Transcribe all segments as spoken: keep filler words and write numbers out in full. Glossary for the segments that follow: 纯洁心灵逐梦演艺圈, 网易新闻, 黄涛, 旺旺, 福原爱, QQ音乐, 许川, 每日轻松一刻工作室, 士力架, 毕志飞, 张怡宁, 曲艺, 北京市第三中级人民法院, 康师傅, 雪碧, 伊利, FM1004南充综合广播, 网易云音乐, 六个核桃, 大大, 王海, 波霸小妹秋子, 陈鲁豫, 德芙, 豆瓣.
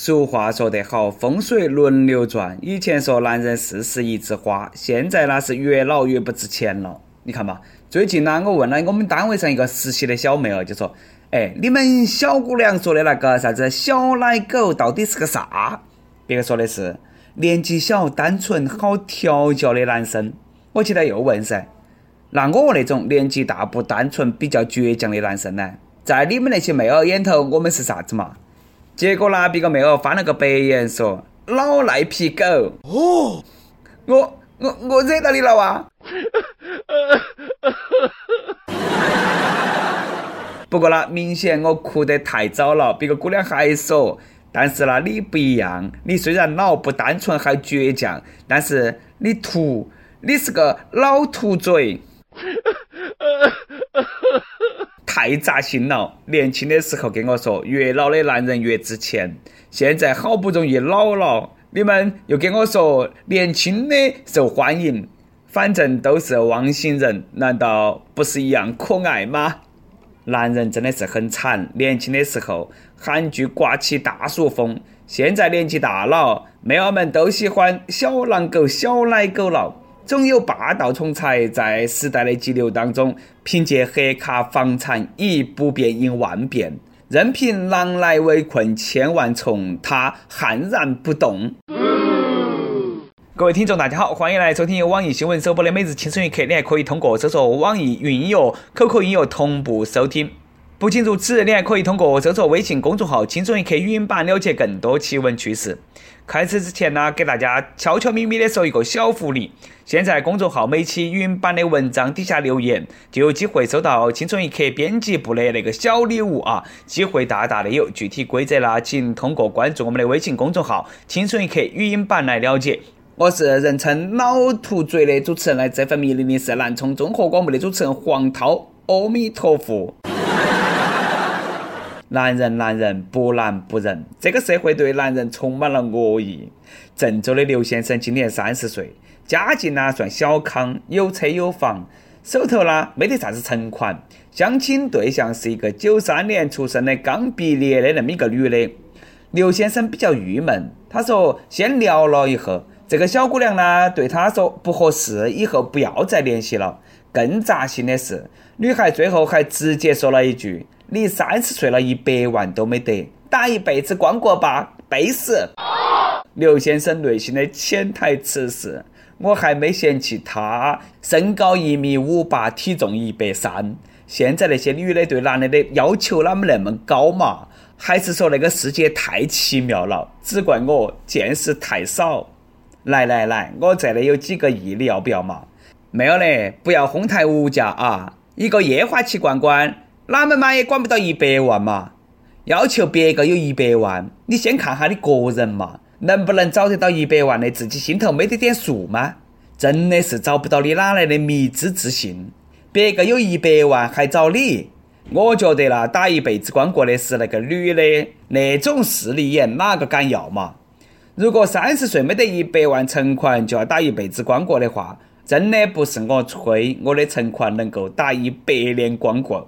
俗话说得好，风水轮流转。以前说男人四十一枝花，现在那是越老越不值钱了。你看吧，最近呢，我问了我们单位上一个实习的小妹儿，就说：“哎，你们小姑娘说的那个啥子小奶狗到底是个啥？”别个说的是年纪小、单纯、好调教的男生。我现在又问噻，那我那种年纪大、不单纯、比较倔强的男生呢，在你们那些妹儿眼头，我们是啥子嘛？结果呢，别个妹儿翻了个白眼，说：“老赖皮狗哦，我我我惹到你了啊！”不过呢，明显我哭得太早了。别个姑娘还说：“但是呢，你不一样，你虽然老不单纯还倔强，但是你土，你是个老土嘴。”太扎心了！年轻的时候跟我说越老的男人越值钱，现在好不容易老了，你们又跟我说年轻的受欢迎，反正都是汪星人，难道不是一样可爱吗？男人真的是很惨，年轻的时候韩剧刮起大树风，现在年纪大了，妹儿们都喜欢小狼狗、小奶狗了。总有霸道总裁在时代的激流当中，凭借黑卡房产一不变应万变，任凭狼来围困千万重，他悍然不动。嗯、各位听众大家好，欢迎来收听由网易新闻首播的每日轻松一刻，你还可以通过搜索网易云音乐、Q Q 音乐同步收听。不仅如此，你还可以通过搜索微信公众号“轻松一刻语音版”了解更多奇闻趣事。开始之前呢，给大家悄悄咪咪的说一个小福利。现在公众号每期语音版的文章底下留言，就有机会收到轻松一刻编辑部的那个小礼物啊！机会大大的有，具体规则呢，请通过关注我们的微信公众号“轻松一刻语音版”来了解。我是人称老土嘴的主持人，来自F M一零零四南充综合广播的主持人黄涛。阿弥陀佛。男人男人不男不忍，这个社会对男人充满了恶意。郑州的刘先生今年三十岁，家境呢算小康，有车有房，手头呢没得啥子存款。相亲对象是一个九三年出生的刚毕业的那么一个女的。刘先生比较郁闷，他说先聊了一会，这个小姑娘呢对他说不合适，以后不要再联系了。更扎心的是，女孩最后还直接说了一句：“你三十岁了，一百万都没得，打一辈子光棍吧，背死！”刘先生内心的潜台词是：我还没嫌弃他，身高一米五八，体重一百三。现在那些女的对男的的要求哪么那么高嘛？还是说那个世界太奇妙了，只怪我见识太少？来来来，我这里有几个亿，你要不要嘛？没有嘞，不要哄抬物价啊！一个液化气罐罐，哪门嘛也管不到一百万嘛，要求别个有一百万，你先看下你个人嘛，能不能找得到一百万的，自己心头没得点数吗？真的是找不到，你哪来的迷之自信？别个有一百万还找你？我觉得啦，打一辈子光棍的是那个女的，那种势利眼哪个敢要嘛？如果三十岁没得一百万存款就要打一辈子光棍的话，真的不是我吹，我的存款能够打一百年光棍。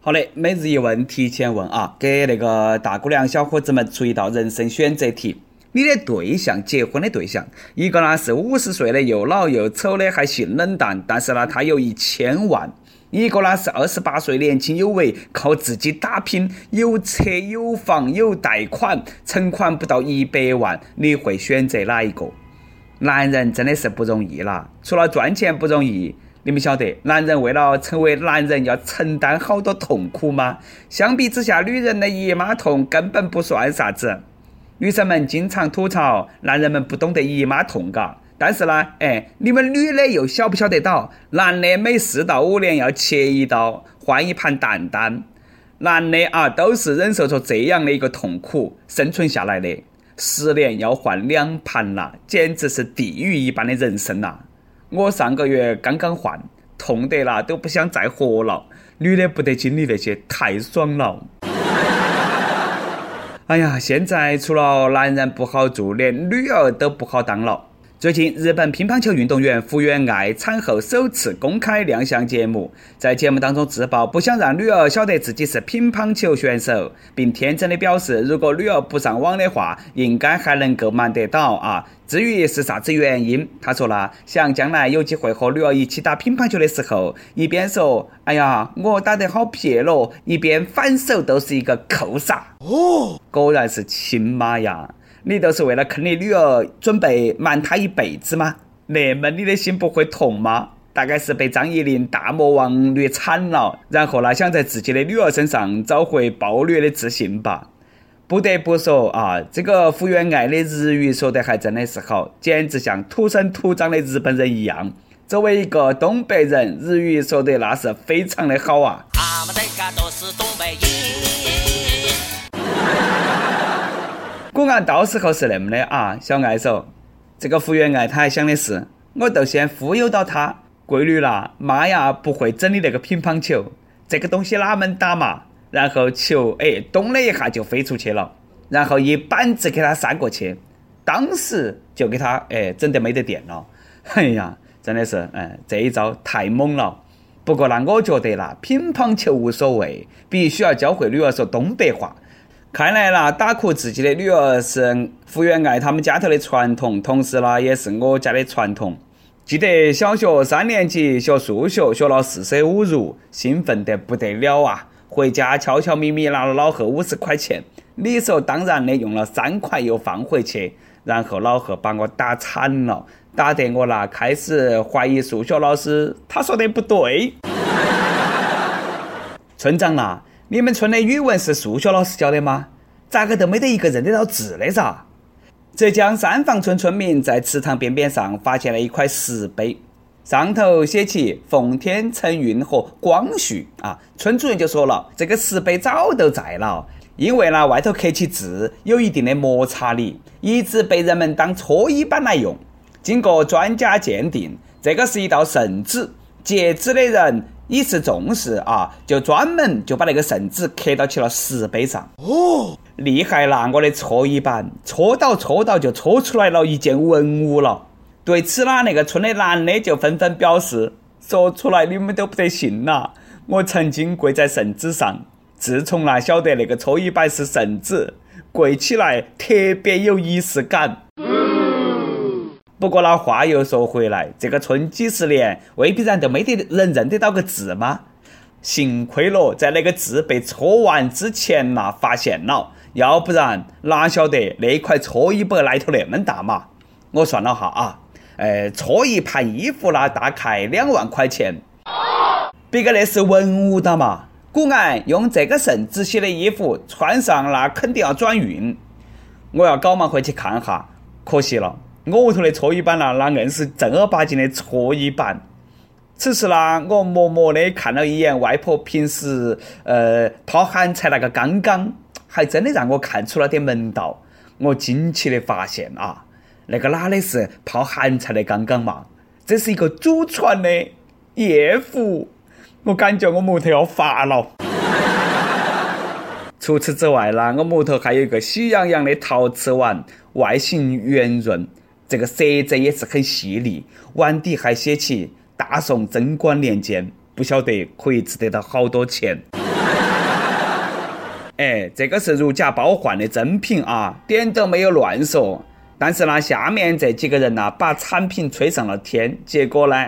好嘞，每日一问，提前问啊，给那个大姑娘小伙子们出一道人生选择题。你的对象，结婚的对象，一个呢是五十岁的，又老又丑的，还性冷淡，但是呢他有一千万；一个呢是二十八岁，年轻有为，靠自己打拼，有车有房有贷款，存款不到一百万，你会选择哪一个？男人真的是不容易啦，除了赚钱不容易。你们晓得男人为了成为男人要承担好多痛苦吗？相比之下，女人的姨妈痛根本不算啥子。女生们经常吐槽男人们不懂得姨妈痛噶，但是呢，哎，你们女的又晓不晓得到，男的每四到五年要切一刀，换一盘蛋蛋。男的啊，都是忍受着这样的一个痛苦生存下来的，十年要换两盘啦，简直是地狱一般的人生啦。我上个月刚刚换，痛得啦都不想再活了。女的不得经历那些，太爽了。哎呀，现在除了男人不好做，连女儿都不好当了。最近，日本乒乓球运动员福原爱产后首次公开亮相节目，在节目当中自曝不想让女儿晓得自己是乒乓球选手，并天真的表示，如果女儿不上网的话，应该还能够瞒得到啊。至于是啥子原因，他说了，想将来有机会和女儿一起打乒乓球的时候，一边说，哎呀，我打得好撇咯，一边反手都是一个扣杀。哦，果然是亲妈呀！你都是为了坑你女儿准备瞒她一辈子吗？那么你的心不会痛吗？大概是被张怡宁大魔王虐惨了，然后呢想在自己的女儿身上找回暴虐的自信吧。不得不说啊，这个福原爱的日语说得还真的是好，简直像土生土长的日本人一样。作为一个东北人，日语说得那是非常的好啊。啊们这个都是东北人。果然到时候是那么的啊，小爱说，这个福原爱她还想的是，我都先忽悠到她，闺女啦，妈呀，不会整理那个乒乓球，这个东西哪门打嘛？然后球哎，咚了一下就飞出去了，然后一板子给她扇过去，当时就给她哎整得没得电了。哎呀，真的是，嗯，这一招太猛了。不过呢，我觉得啦，乒乓球无所谓，必须要教会女儿说东北话。看来啦，打哭自己的女儿是福原爱他们家头的传统，同时啦也是我家的传统。记得小学三年级学数学，学了四舍五入，兴奋得不得了啊！回家悄悄咪咪拿了老贺五十块钱，理所当然的用了三块又放回去，然后老贺把我打惨了，打得我啦开始怀疑数学老师，他说的不对。村长啦。你们村的语文是数学老师教的吗？咋个都没得一个认得到字的噻？浙江三坊村村民在池塘边边上发现了一块石碑，上头写起奉天承运和光绪啊。村主任就说了，这个石碑早都在了，因为呢外头刻起字有一定的摩擦力，一直被人们当搓衣板来用。经过专家鉴定，这个是一道圣旨，截肢的人一是重视啊，就专门就把那个绳子刻到去了石碑上。哦，厉害了！我的搓衣板搓到搓到就搓出来了一件文物了。对此呢，那个村的男的就纷纷表示，说出来你们都不得信了。我曾经跪在绳子上，自从那晓得那个搓衣板是绳子，跪起来特别有仪式感。不过那话又说回来，这个村几十年未必然都没得人认得到个字吗？幸亏了在那个字被搓完之前呐、啊、发现了，要不然哪晓得那块搓衣板来头那么大嘛？我算了哈啊，呃，搓一盘衣服啦，大概两万块钱。别个那是文物的嘛，果然用这个绳子写的衣服穿上啦，肯定要转运。我要搞忙回去看哈，可惜了。我屋头的搓衣板啦，那硬是正儿八经的搓衣板。此时啦，我默默的看了一眼外婆平时呃掏咸菜那个缸缸，还真的让我看出了点门道。我惊奇的发现啊，那个哪里是泡咸菜的缸缸嘛？这是一个祖传的夜壶，我感觉我木头要发了。除此之外啦，我木头还有一个喜洋洋的陶瓷碗，外形圆润。这个色泽也是很犀利，碗底还写起大宋贞观年间，不晓得可以值得到好多钱。哎，这个是如假包换的真品啊，点都没有乱说。但是呢，下面这几个人呢、啊，把产品吹上了天，结果呢，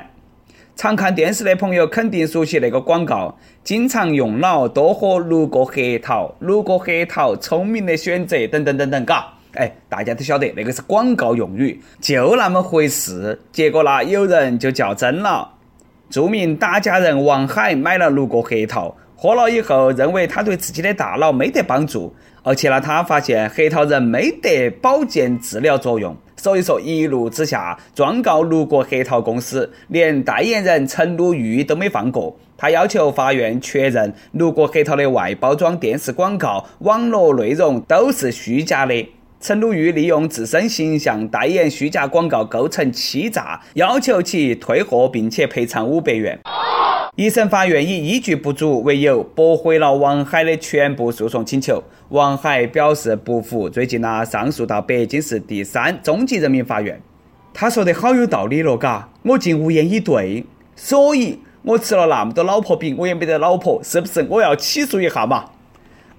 常看电视的朋友肯定熟悉那个广告，经常用脑多喝六个核桃，六个核桃聪明的选择等等等等嘎。哎，大家都晓得那个是广告用语，就那么回事。结果啦，有人就较真了。著名打假人王海买了六个核桃，喝了以后认为他对自己的大脑没得帮助，而且呢，他发现核桃仁没得保健治疗作用，所以说一怒之下状告六个核桃公司，连代言人陈鲁豫都没放过。他要求法院确认六个核桃的外包装、电视广告、网络内容都是虚假的。陈鲁豫利用自身形象代言虚假广告构成欺诈，要求其退货并且赔偿五百元。一审法院以依据不足为由驳回了王海的全部诉讼请求。王海表示不服，最近呢上诉到北京市第三中级人民法院。他说得好有道理了嘎，我竟无言以对。所以我吃了那么多老婆饼，我也没得老婆，是不是我要起诉一下嘛？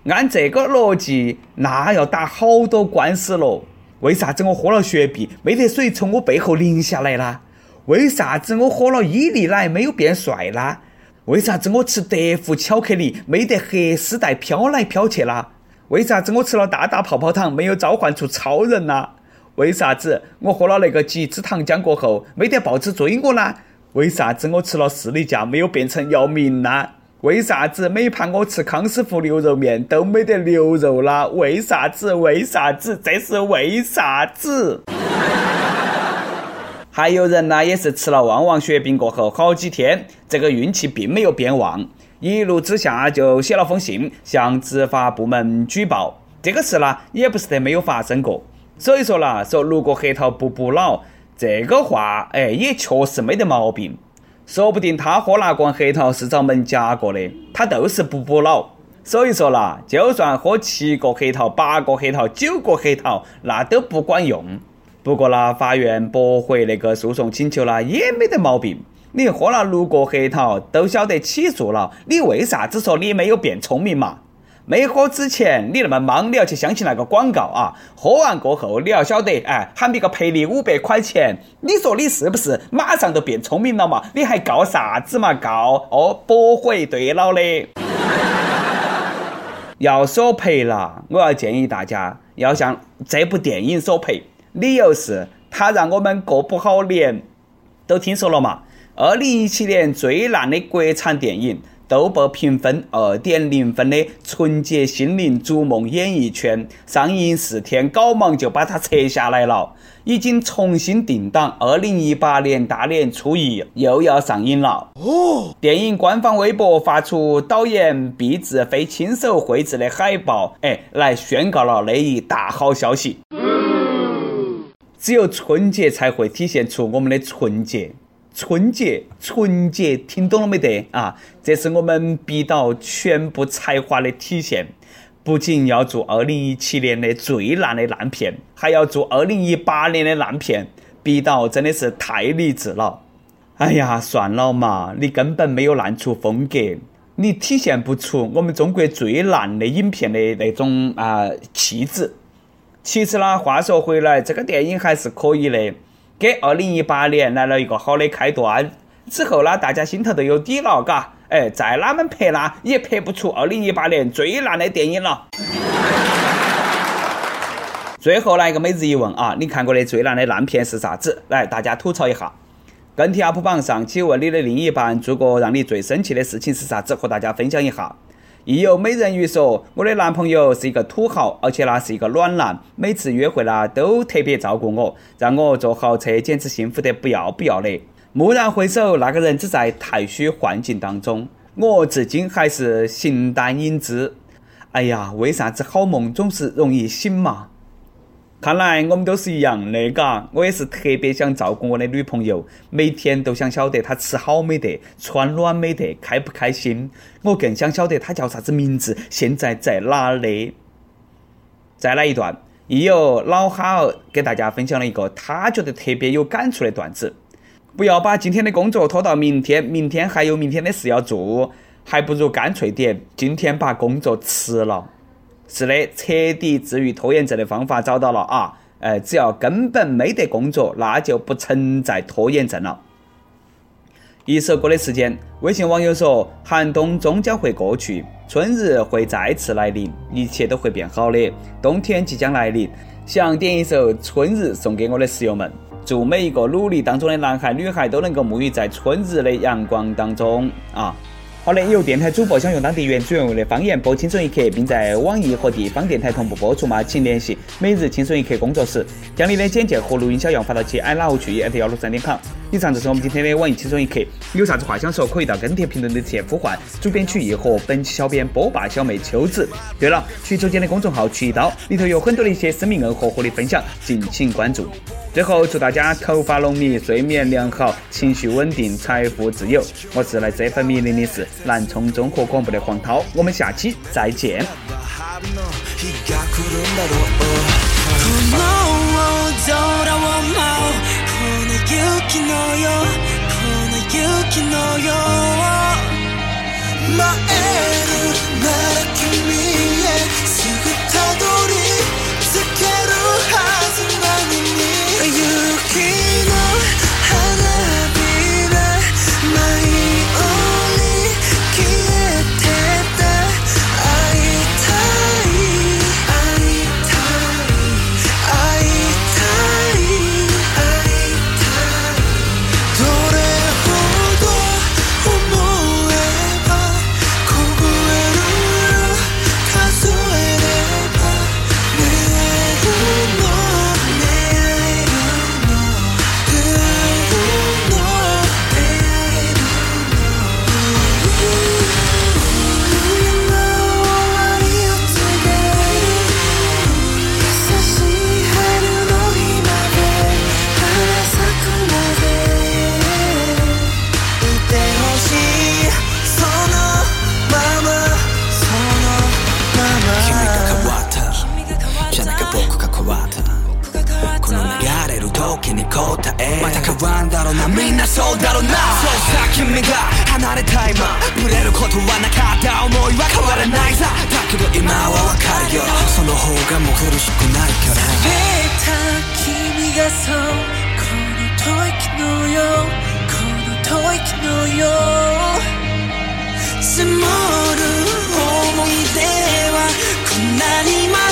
按这个逻辑，那要打好多官司了。为啥子我喝了雪碧没得水从我背后淋下来啦？为啥子我喝了伊利奶没有变帅啦？为啥子我吃德芙巧克力没得黑丝带飘来飘去啦？为啥子我吃了大大泡泡糖没有召唤出超人啦？为啥子我喝了那个极致糖浆过后没得豹子追我啦？为啥子我吃了士力架没有变成姚明啦？为啥子每盘我吃康师傅牛肉面都没得牛肉啦？为啥子？为啥子？这是为啥子？还有人呢，也是吃了旺旺雪饼过后好几天，这个运气并没有变旺，一怒之下就写了封信向执法部门举报。这个事呢，也不是得没有发生过。所以说啦，说如果核桃不补脑，这个话，哎，也确实没得毛病。说不定他喝那罐核桃是找门夹过的，他都是不补脑。所以说啦，就算喝七个核桃、八个核桃、九个核桃，那都不管用。不过啦，法院驳回那个诉讼请求啦，也没得毛病。你喝了六个核桃都晓得起诉了，你为啥子说你没有变聪明嘛？没喝之前你那么忙，你要去相信那个广告啊。喝完过后你要晓得，哎，喊别个赔你五百块钱，你说你是不是马上都变聪明了嘛？你还搞啥子嘛搞？哦，驳回对了嘞。要索赔啦，我要建议大家要向这部电影索赔，理由是他让我们过不好年。都听说了嘛？二零一七年最烂的国产电影，豆瓣评分二点零分的《纯洁心灵逐梦演艺圈》上映四天，高忙就把它撤下来了，已经重新定档，二零一八年大年初一又要上映了。哦，电影官方微博发出导演毕志飞亲手绘制的海报，哎，来宣告了那一大好消息。嗯，只有春节才会体现出我们的纯洁。春节，春节，听懂了没得啊？这是我们逼到全部才华的体现。不仅要做二零一七年的最烂的烂片，还要做二零一八年的烂片，逼到真的是太理智了。哎呀，算了嘛，你根本没有烂出风格，你体现不出我们中国最烂的影片的那种啊、呃、气质。其实啦，话说回来，这个电影还是可以的。给二零一八年来了一个好的开端之后呢，大家心头都有底了嘎，哎，再哪们拍呢也拍不出二零一八年最烂的电影了。最后来一个每日一问啊，你看过的最烂的烂片是啥子？来，大家吐槽一下。跟帖 up 榜上，请问你的另一半做过让你最生气的事情是啥子？和大家分享一下。亦有美人鱼说，我的男朋友是一个土豪，而且呢是一个暖男，每次约会呢都特别照顾我，让我坐豪车，简直幸福得不要不要的。蓦然回首，那个人只在太虚幻境当中，我至今还是形单影只。哎呀，为啥子好梦总是容易醒嘛？看来我们都是一样的嘎，我也是特别想照顾我的女朋友，每天都想晓得她吃好没得，穿暖没得，开不开心，我更想晓得她叫啥子名字，现在在哪里。再来一段，也有老哈儿给大家分享了一个他觉得特别有感触的段子。不要把今天的工作拖到明天，明天还有明天的事要做，还不如干脆点，今天把工作辞了。是的，彻底治愈拖延症的方法找到了啊！呃，只要根本没得工作，那就不存在拖延症了。一首歌的时间，微信网友说：“寒冬终将会过去，春日会再次来临，一切都会变好的。冬天即将来临，想点一首《春日》送给我的室友们，祝每一个努力当中的男孩女孩都能够沐浴在春日的阳光当中啊！”好嘞，有电台主播想用当地原汁原味的方言播《轻松一刻》，并在网易和地方电台同步播出吗？请联系每日轻松一刻工作室，将你的简介和录音小样发到其 i love 曲艺 at 幺六三点 com。以上就是我们今天的网易轻松一刻，有啥子话想说，可以到跟帖评论里直接呼唤主编曲艺和本期小编波霸小妹秋子。对了，曲周间的公众号曲一刀里头有很多的一些生命干货和你分享，敬请关注。最后祝大家头发浓密、睡眠良好、情绪稳定、财富自由。我是来自 F M 一零零四。南充综合广播的黄涛，我们下期再见。雪のよこの雪のよ舞えるなら君へすぐたどり着けるはずなのに雪の花びら舞い降り消えてた会いたい会いたい会いたい会いたいどれほど思えば凍える数えれば出会えるのまた変わんだろうなみんなそうだろうなそうさ君が離れた今ぶれることはなかった思いは変わらないさだけど今はわかるよその方がもう苦しくないから冷めた君がそうこの吐息のよこの吐息のよ積もる思い出はこんなにま